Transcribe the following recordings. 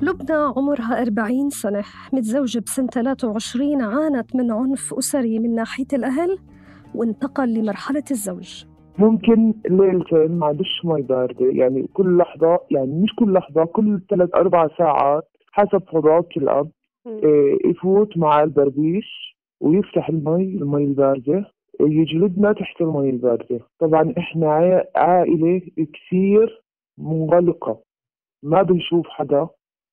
لبنى عمرها 40 سنة، متزوجة بسنة 23، عانت من عنف أسري من ناحية الأهل وانتقل لمرحلة الزوج. ممكن الليل كان مع دش مي باردة، يعني كل لحظة، يعني مش كل لحظة، كل 3-4 ساعات حسب قرار الأب يفوت مع البرديش ويفتح المي الباردة ويجلدنا تحت المي الباردة. طبعا إحنا عائلة كثير منغلقة، ما بنشوف حدا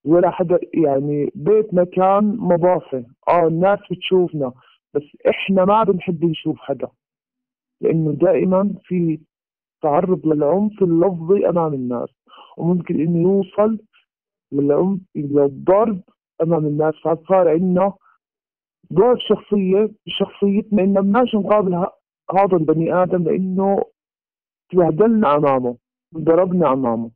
ولا حدا، يعني بيتنا كان مضافة، الناس بتشوفنا بس إحنا ما بنحب نشوف حدا، لأنه دائما في تعرض للعنف اللفظي أمام الناس، وممكن إنه يوصل للعنف للضرب أمام الناس. فصار عندنا دور شخصية، شخصيتنا إننا مناش نقابل هذا البني آدم لأنه تبهدلنا أمامه، ضربنا أمامه.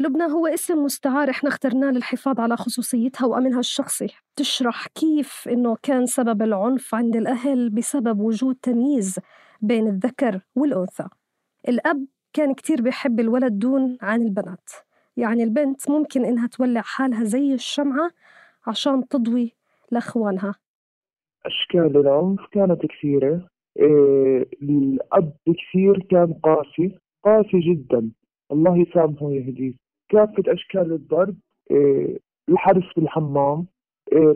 لبنى هو اسم مستعار احنا اخترناه للحفاظ على خصوصيتها وأمنها الشخصي. تشرح كيف إنه كان سبب العنف عند الأهل بسبب وجود تمييز بين الذكر والأنثى. الأب كان كتير بيحب الولد دون عن البنات، يعني البنت ممكن إنها تولع حالها زي الشمعة عشان تضوي لأخوانها. أشكال العنف كانت كثيرة. الأب كثير كان قاسي جدا، الله يسامحه ويهديه. كافة أشكال الضرب، الحرس بالحمام،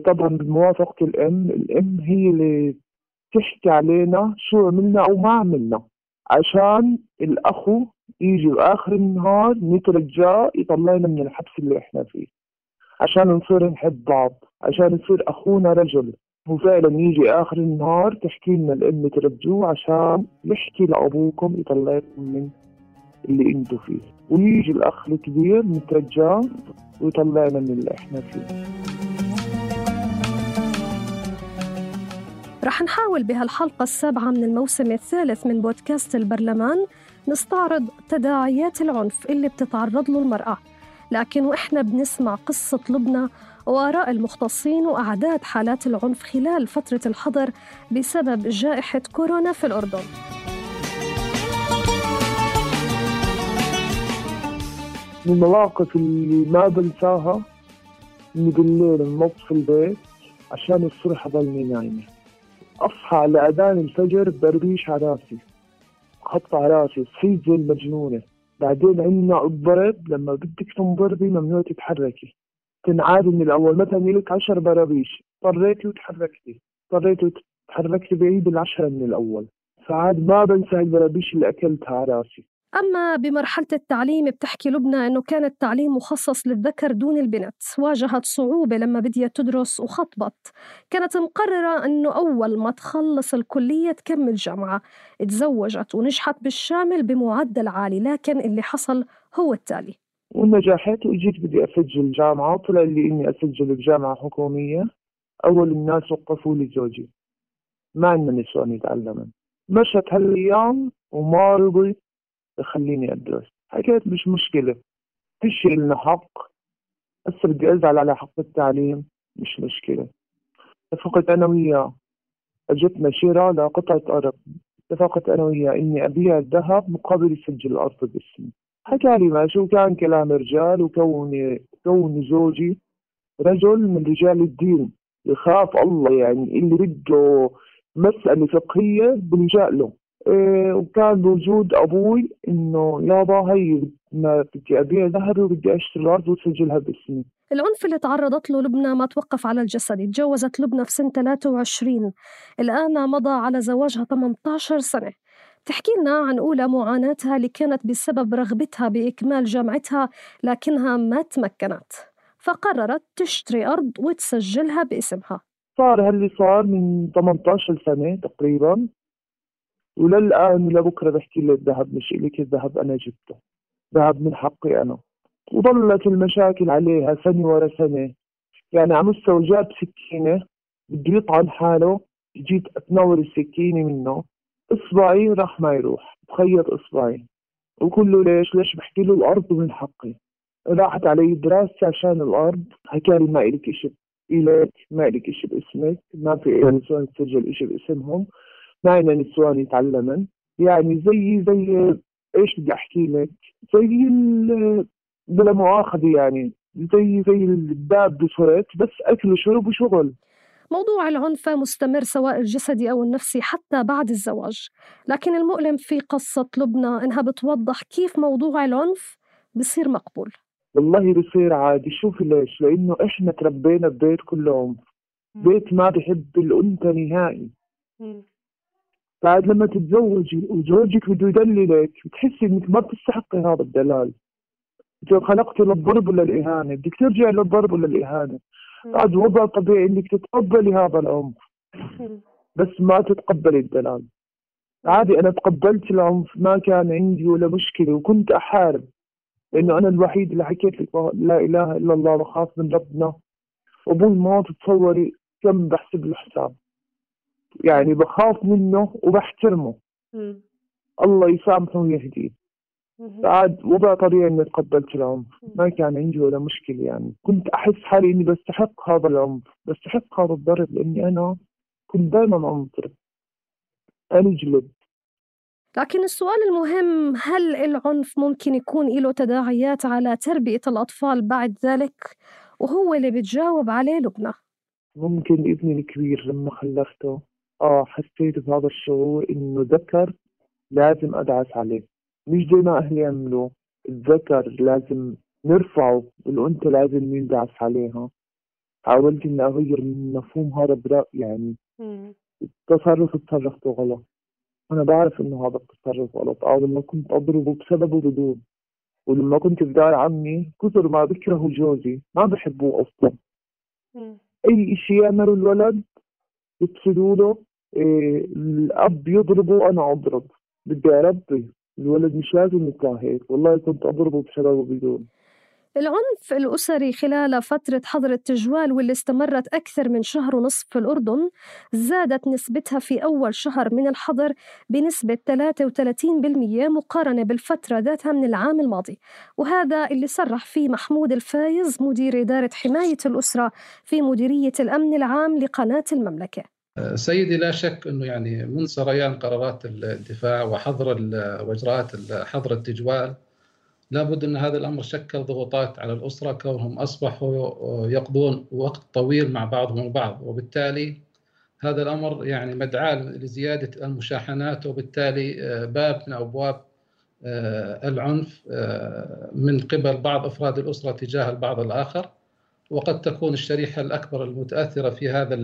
طبعا بموافقة الأم. الأم هي اللي تحكي علينا شو عملنا أو ما عملنا عشان الأخو يجي آخر النهار نترجاه يطلعنا من الحبس اللي إحنا فيه، عشان نصير نحب بعض، عشان نصير أخونا رجل. وفعلا يجي آخر النهار تحكي لنا الأم ترجوه عشان يحكي لأبوكم يطلعكم من اللي انتوا فيه، ويجي الأخ الكبير نترجاه ويطلعنا من اللي إحنا فيه. رح نحاول بهالحلقة السابعة من الموسم الثالث من بودكاست البرلمان نستعرض تداعيات العنف اللي بتتعرض له المرأة، لكن وإحنا بنسمع قصة لبنى وآراء المختصين وأعداد حالات العنف خلال فترة الحظر بسبب جائحة كورونا في الأردن. من المواقف اللي ما بنساها إني بالليل ننط في البيت عشان الصبح ضلني نايمة، أصحى على أذان الفجر برديش على راسي، خبط على راسي، صحيت زي المجنونة. بعدين عندنا الضرب، لما بدك تنضربي ممنوع تتحركي، تنعاد من الأول. مثلا لك 10 برابيش، اضطريتي وتحركتي، اضطريتي وتحركتي بعيد 10 من الأول. فعاد ما بنسى البرابيش اللي أكلتها على راسي. أما بمرحلة التعليم بتحكي لبنى أنه كان التعليم مخصص للذكر دون البنت، واجهت صعوبة لما بديت تدرس وخطبت، كانت مقررة أنه أول ما تخلص الكلية تكمل جامعة. اتزوجت ونجحت بالشامل بمعدل عالي، لكن اللي حصل هو التالي. ونجحت وإجيت بدي أسجل جامعة، طلع لي إني أسجل بجامعة حكومية. أول الناس وقفوا لي زوجي، ما عندنا نسوان يتعلمن. مشت هالأيام وما رضيت خليني أدرس، حكيت مش مشكلة، فيش لنا حق، أصل بدي أزعل على حق التعليم، مش مشكلة. اتفقت أنا وياه، أجتنا شراء لقطعة أرض، اتفقت أنا وياه إني أبيع الذهب مقابل سجل الأرض باسمي. حكى لي ماشي، وكان كلام رجال، وكون زوجي رجل من رجال الدين يخاف الله، يعني اللي بده مسألة فقهية بلجأ له. وكان بوجود أبوي إنه يابا هي ما بدي أبيع ذهب وبدي أشتري الأرض وتسجلها باسمي. العنف اللي تعرضت له لبنى ما توقف على الجسدي. تجوزت لبنى في سنة 23، الآن مضى على زواجها 18 سنة. تحكي لنا عن أولى معاناتها اللي كانت بسبب رغبتها بإكمال جامعتها لكنها ما تمكنت، فقررت تشتري أرض وتسجلها باسمها. صار هاللي صار من 18 سنة تقريباً. وللآن لبكرة بحكي لك الذهب مش إلك، الذهب أنا جبته، ذهب من حقي أنا. وظلت المشاكل عليها سنة ورا سنة، يعني على مستوى جاب سكينة بده يطعن حاله، جيت أتنور السكينة منه، إصبعي راح ما يروح، بخيط إصبعي، وقول له ليش بحكي له الأرض من حقي، راحت علي دراستي عشان الأرض، حكالي ما إلك إشي إلك، ما إلك إشي باسمك، ما في نسوان تسجل إشي باسمهم، ما إلنا نسوان يتعلمن، يعني زي إيش بدي أحكي لك، زي بلا مؤاخذة يعني زي الداب بفرت بس أكل وشرب وشغل. موضوع العنف مستمر سواء الجسدي أو النفسي حتى بعد الزواج، لكن المؤلم في قصة لبنى إنها بتوضح كيف موضوع العنف بصير مقبول. والله بصير عادي، شوفي ليش؟ لأنه إحنا تربينا ببيت كله عنف، بيت ما بحب الأنثى نهائي. بعد لما تتزوجي وزوجك بده يدللك بتحسي إنك ما بتستحقي هذا الدلال، خلقتي للضرب ولا الإهانة، بدك ترجعي للضرب ولا الإهانة. هذا وضع طبيعي إنك تتقبلي هذا العنف، بس ما تتقبلي الدلال. عادي، أنا تقبلت العنف، ما كان عندي ولا مشكلة، وكنت أحارب لأنه أنا الوحيد اللي حكيت لك لا إله إلا الله وخاف من ربنا. أبوي ما تتصوري كم بحسب له حساب، يعني بخاف منه وبحترمه، الله يسامحه ويهديه. بعد وضع طبيعي إني تقبلت العنف، ما كان عندي ولا مشكلة، يعني كنت أحس حالي إني بستحق هذا العنف، بستحق هذا الضرب، لأني أنا كنت دائما أنطر، أنا جلد. لكن السؤال المهم، هل العنف ممكن يكون له تداعيات على تربية الأطفال بعد ذلك؟ وهو اللي بتجاوب عليه لبنى. ممكن ابني الكبير لما خلفته حسيت بهذا الشعور إنه ذكر لازم أدعس عليه، مش زي ما أهلي يعملوا، الذكر لازم نرفعه والأنثى لازم ندعس عليها. حاولت إني أغير من مفهوم هذا برأي، يعني التصرف تصرفته غلط، أنا بعرف إنه هذا التصرف غلط، أو لما كنت أضربه بسببه بدون، ولما كنت في دار عمي كثر ما بكره جوزي ما بحبوه أصلا. أي شيء يعملوا الولد يفسدوا له، الأب يضربه أنا أضرب، بدي أربي الولد مش لازم يطلع هيك، والله كنت أضربه بسببه بدون. العنف الأسري خلال فترة حظر التجوال واللي استمرت أكثر من شهر ونصف في الأردن، زادت نسبتها في أول شهر من الحظر بنسبة 33% مقارنة بالفترة ذاتها من العام الماضي، وهذا اللي صرح فيه محمود الفايز مدير إدارة حماية الأسرة في مديرية الأمن العام لقناة المملكة. سيدي، لا شك أنه يعني من سريان قرارات الدفاع وإجراءات حظر التجوال لابد أن هذا الأمر شكل ضغوطات على الأسرة، كونهم أصبحوا يقضون وقت طويل مع بعضهم البعض، وبالتالي هذا الأمر يعني مدعاة لزيادة المشاحنات، وبالتالي باب من أبواب العنف من قبل بعض أفراد الأسرة تجاه البعض الآخر. وقد تكون الشريحة الأكبر المتأثرة في هذا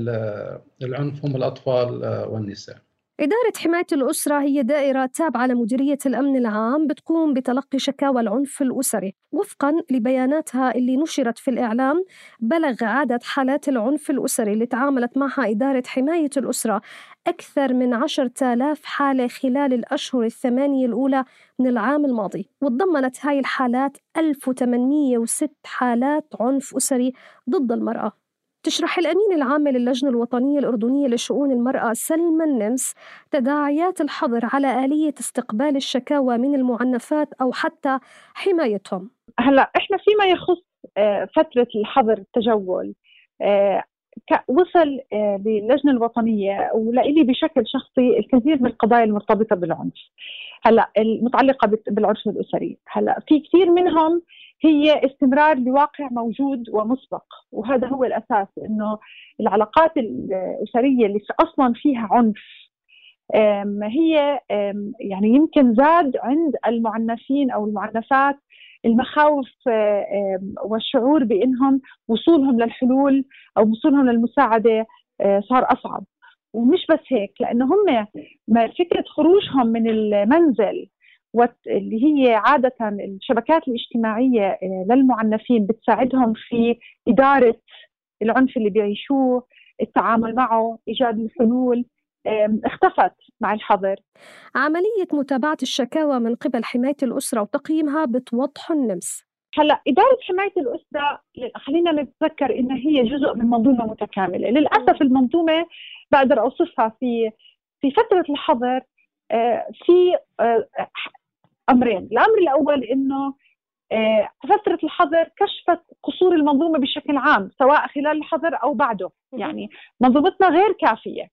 العنف هم الأطفال والنساء. إدارة حماية الأسرة هي دائرة تابعة لمديرية الأمن العام بتقوم بتلقي شكاوى العنف الأسري. وفقاً لبياناتها اللي نشرت في الإعلام، بلغ عدد حالات العنف الأسري اللي تعاملت معها إدارة حماية الأسرة أكثر من 10,000 حالة خلال الأشهر الثمانية الأولى من العام الماضي، وتضمنت هاي الحالات 1806 حالات عنف أسري ضد المرأة. تشرح الأمين العام للجنة الوطنية الأردنية لشؤون المرأة سلمى النمس تداعيات الحظر على آلية استقبال الشكاوى من المعنفات أو حتى حمايتهم. هلا إحنا فيما يخص فترة الحظر التجول، وصل للجنة الوطنية ولإلي بشكل شخصي الكثير من القضايا المرتبطة بالعنف، هلا المتعلقة بالعنف الأسري. هلا في كثير منهم هي استمرار لواقع موجود ومسبق، وهذا هو الأساس، إنه العلاقات الأسرية اللي أصلا فيها عنف هي يعني يمكن زاد عند المعنفين أو المعنفات المخاوف والشعور بأنهم وصولهم للحلول أو وصولهم للمساعدة صار أصعب. ومش بس هيك، لأنه هم فكرة خروجهم من المنزل واللي هي عادة الشبكات الاجتماعية للمعنفين بتساعدهم في إدارة العنف اللي بيعيشوه، التعامل معه، إيجاد الحلول، اختفت. مع الحظر. عملية متابعة الشكاوى من قبل حماية الأسرة وتقييمها بتوضح النمس. هلا إدارة حماية الأسرة خلينا نتذكر إن هي جزء من منظومة متكاملة. للأسف المنظومة بقدر أوصفها في فترة الحظر في أمرين. الأمر الأول إنه فترة الحظر كشفت قصور المنظومة بشكل عام سواء خلال الحظر أو بعده، يعني منظومتنا غير كافية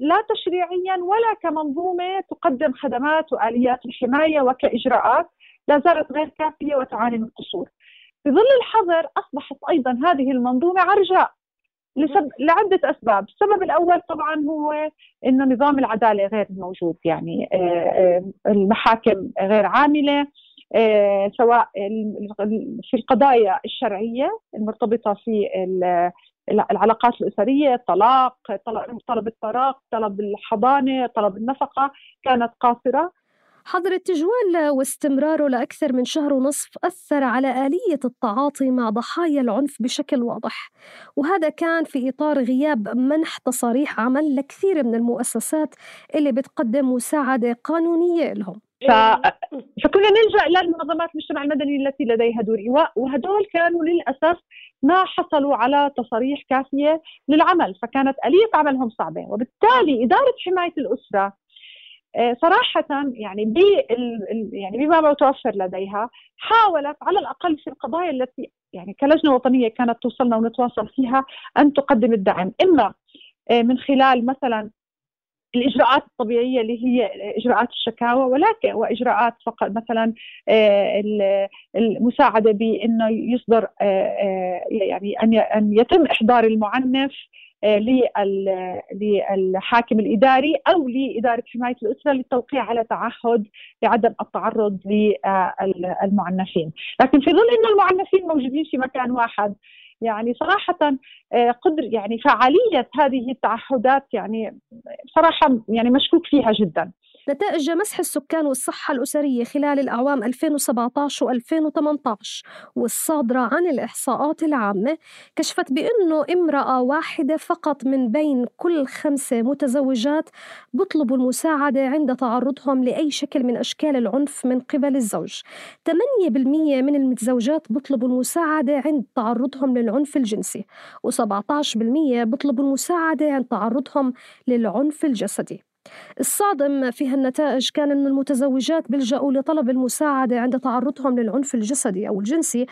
لا تشريعيا ولا كمنظومة تقدم خدمات وآليات الحماية وكإجراءات، لا زالت غير كافية وتعاني من قصور. في ظل الحظر أصبحت أيضا هذه المنظومة عرجاء لعدة أسباب. السبب الأول طبعا هو إنه نظام العدالة غير موجود، يعني المحاكم غير عاملة سواء في القضايا الشرعية المرتبطة في العلاقات الأسرية، الطلاق، طلب الطلاق، طلب الحضانة، طلب النفقة، كانت قاصرة. حظر التجوال واستمراره لأكثر من شهر ونصف أثر على آلية التعاطي مع ضحايا العنف بشكل واضح، وهذا كان في إطار غياب منح تصاريح عمل لكثير من المؤسسات اللي بتقدم مساعدة قانونية لهم. فكنا نلجأ للمنظمات المجتمع المدني التي لديها دور إيواء، وهدول كانوا للأسف ما حصلوا على تصاريح كافية للعمل، فكانت آلية عملهم صعبة. وبالتالي إدارة حماية الأسرة صراحة يعني بما متوفر لديها حاولت على الأقل في القضايا التي يعني كلجنة وطنية كانت توصلنا ونتواصل فيها أن تقدم الدعم، إما من خلال مثلا الإجراءات الطبيعية اللي هي إجراءات الشكاوى، ولكن وإجراءات فقط مثلا المساعدة بأنه يصدر يعني أن يتم إحضار المعنف للحاكم الإداري أو لإدارة حماية الأسرة للتوقيع على تعهد لعدم التعرض للمعنفين. لكن في ظل أن المعنفين موجودين في مكان واحد، يعني صراحة قدر يعني فعالية هذه التعهدات يعني صراحة يعني مشكوك فيها جدا. نتائج مسح السكان والصحة الأسرية خلال الأعوام 2017 و2018 والصادرة عن الإحصاءات العامة كشفت بأنه امرأة واحدة فقط من بين كل 5 متزوجات بطلبوا المساعدة عند تعرضهم لأي شكل من أشكال العنف من قبل الزوج. 8% من المتزوجات بطلبوا المساعدة عند تعرضهم للعنف الجنسي، و17% بطلبوا المساعدة عند تعرضهم للعنف الجسدي. الصادم في هالنتائج كان أن المتزوجات بلجأوا لطلب المساعدة عند تعرضهم للعنف الجسدي أو الجنسي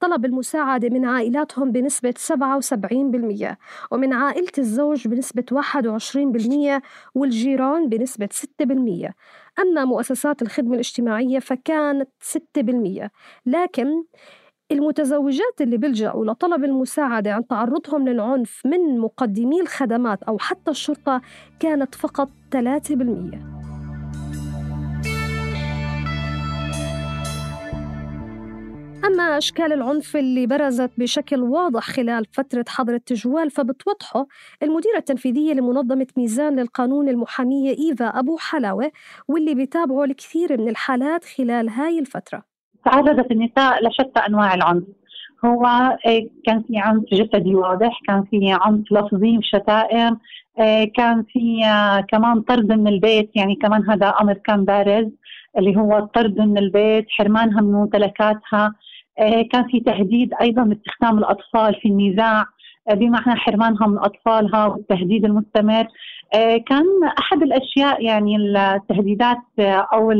طلب المساعدة من عائلاتهم بنسبة 77%، ومن عائلة الزوج بنسبة 21%، والجيران بنسبة 6%. أما مؤسسات الخدمة الاجتماعية فكانت 6%. لكن المتزوجات اللي بيلجأوا لطلب المساعدة عن تعرضهم للعنف من مقدمي الخدمات أو حتى الشرطة كانت فقط 3%. أما أشكال العنف اللي برزت بشكل واضح خلال فترة حظر التجوال فبتوضحه المديرة التنفيذية لمنظمة ميزان للقانون المحامية إيفا أبو حلاوة، واللي بيتابعوا الكثير من الحالات خلال هاي الفترة. تعرضت النساء لشتى أنواع العنف. هو كان في عنف جسدي واضح، كان في عنف لفظي وشتائم، كان في كمان طرد من البيت، يعني كمان هذا أمر كان بارز اللي هو الطرد من البيت، حرمانها من ممتلكاتها، كان في تهديد أيضا باستخدام الأطفال في النزاع، بمعنى حرمانها من أطفالها والتهديد المستمر. كان أحد الأشياء يعني التهديدات أو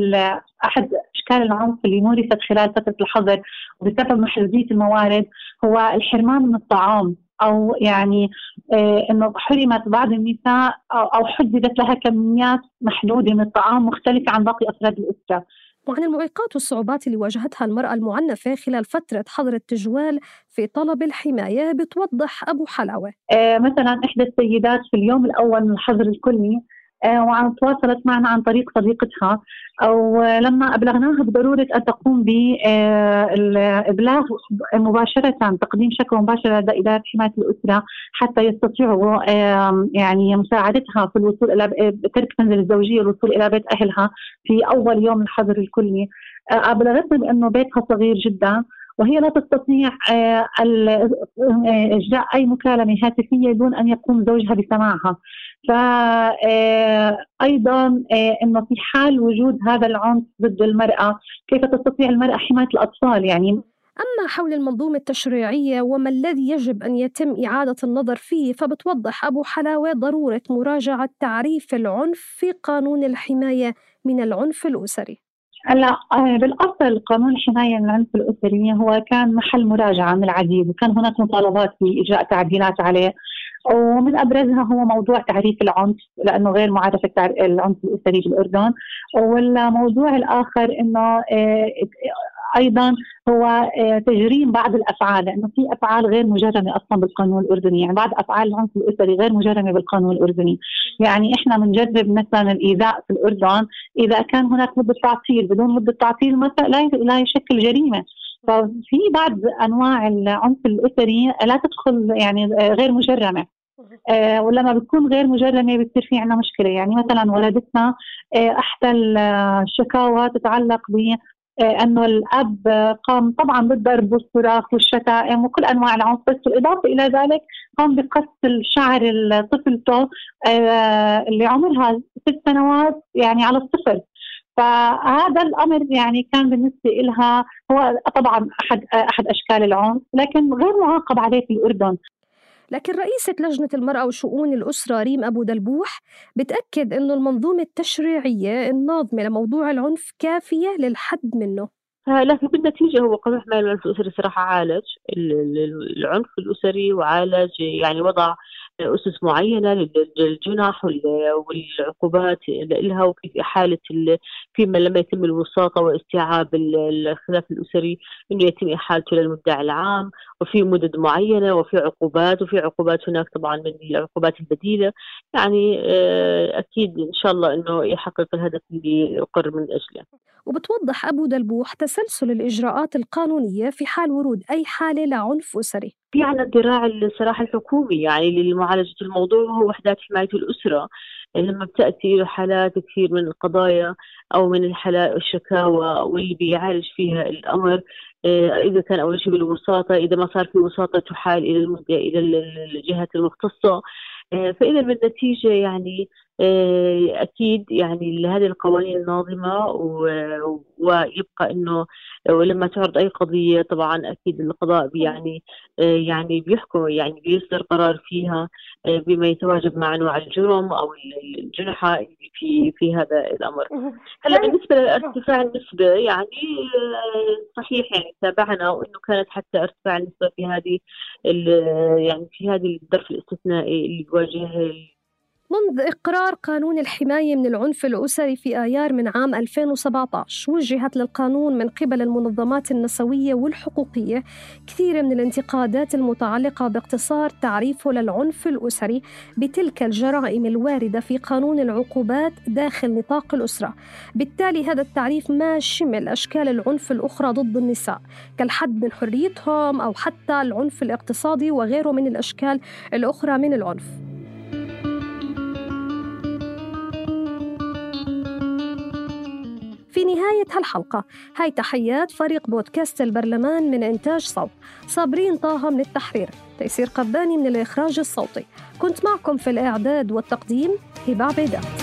أحد أشكال العنف اللي مورست خلال فترة الحظر بسبب محدودية الموارد هو الحرمان من الطعام، أو يعني إنه حرمت بعض النساء أو حددت لها كميات محدودة من الطعام مختلفة عن باقي أفراد الأسرة. وعن المعيقات والصعوبات اللي واجهتها المرأة المعنفة خلال فترة حظر التجوال في طلب الحماية بتوضح أبو حلاوة. مثلا إحدى السيدات في اليوم الأول من الحظر الكلي وعن تواصلت معنا عن طريق صديقتها، أو لما أبلغناها بضرورة أن تقوم بالإبلاغ مباشرة، تقديم شكوى مباشرة لدى إدارة حماية الأسرة حتى يستطيعوا يعني مساعدتها في الوصول إلى ترك منزل الزوجية والوصول إلى بيت أهلها في أول يوم الحظر الكلي، أبلغتنا بأنه بيتها صغير جدا وهي لا تستطيع إجراء أي مكالمة هاتفية دون أن يقوم زوجها بسماعها. فأيضا أنه في حال وجود هذا العنف ضد المرأة كيف تستطيع المرأة حماية الأطفال يعني؟ أما حول المنظومة التشريعية وما الذي يجب أن يتم إعادة النظر فيه، فبتوضح أبو حلاوة ضرورة مراجعة تعريف العنف في قانون الحماية من العنف الأسري. هلا بالاصل قانون الحمايه من العنف الاسري هو كان محل مراجعه من العديد، وكان هناك مطالبات باجراء تعديلات عليه، ومن ابرزها هو موضوع تعريف العنف لانه غير معرف العنف الاسري بالاردن، والموضوع الاخر انه ايضا هو تجريم بعض الافعال لانه في افعال غير مجرمه اصلا بالقانون الاردني، يعني بعض افعال العنف الاسري غير مجرمه بالقانون الاردني، يعني احنا بنجرب مثلا الايذاء في الاردن اذا كان هناك مده تعطيل، بدون مده تعطيل مثلا لا يشكل جريمه. ففي بعض انواع العنف الاسري لا تدخل يعني غير مجرمه، ولما بتكون غير مجرمه بتصير في عندنا مشكله، يعني مثلا ولدتنا احدى الشكاوى تتعلق ب أنه الأب قام طبعاً بالضرب والصراخ والشتائم وكل أنواع العنف، بس بالإضافة إلى ذلك قام بقص شعر طفلته اللي عمرها 6 سنوات يعني على الصفر. فهذا الأمر يعني كان بالنسبة لها هو طبعاً أحد أشكال العنف، لكن غير معاقب عليه في الأردن. لكن رئيسة لجنة المرأة وشؤون الأسرة ريم أبو دلبوح بتأكد أنه المنظومة التشريعية الناظمة لموضوع العنف كافية للحد منه. لكن بالنتيجة هو قانون حماية العنف الأسري صراحة عالج العنف الأسري وعالج يعني وضع أسس معينة للجناح والعقوبات لها، وفي حالة فيما لما يتم الوساطة واستيعاب الخلاف الأسري إنه يتم إحالته للمدعي العام، وفي مدد معينة وفي عقوبات، وفي عقوبات هناك طبعا من العقوبات البديلة. يعني أكيد إن شاء الله إنه يحقق الهدف اللي يقر من أجله. وبتوضح أبو دلبوح تسلسل الإجراءات القانونية في حال ورود أي حالة لعنف أسري. في على الذراع الصراحة الحكومي يعني لمعالجة الموضوع وهو وحدات حماية الأسرة، لما بتأتي له حالات كثير من القضايا أو من الحالات الشكاوى واللي بيعالج فيها الأمر، إذا كان أول شيء بالوساطة، إذا ما صار في وساطة تحال إلى الجهات المختصة. فإذا بالنتيجة يعني أكيد يعني هذه القوانين الناظمة، ويبقى إنه ولما تعرض أي قضية طبعا أكيد القضاء يعني بيحكم، يعني بيصدر قرار فيها بما يتواجب مع نوع الجرم أو الجنحة في هذا الأمر. هلا بالنسبة لارتفاع النسبة يعني صحيح يعني تابعنا وإنه كانت حتى ارتفاع النسبة في هذه يعني في هذه الظرف الاستثنائي اللي بواجهه منذ إقرار قانون الحماية من العنف الأسري في آيار من عام 2017. وجهت للقانون من قبل المنظمات النسوية والحقوقية كثير من الانتقادات المتعلقة باختصار تعريفه للعنف الأسري بتلك الجرائم الواردة في قانون العقوبات داخل نطاق الأسرة. بالتالي هذا التعريف ما شمل أشكال العنف الأخرى ضد النساء كالحد من حريتهم أو حتى العنف الاقتصادي وغيره من الأشكال الأخرى من العنف. في نهاية هالحلقة هاي تحيات فريق بودكاست البرلمان من إنتاج صوت، صابرين طه من التحرير، تيسير قباني من الإخراج الصوتي. كنت معكم في الإعداد والتقديم هبة عبيدات.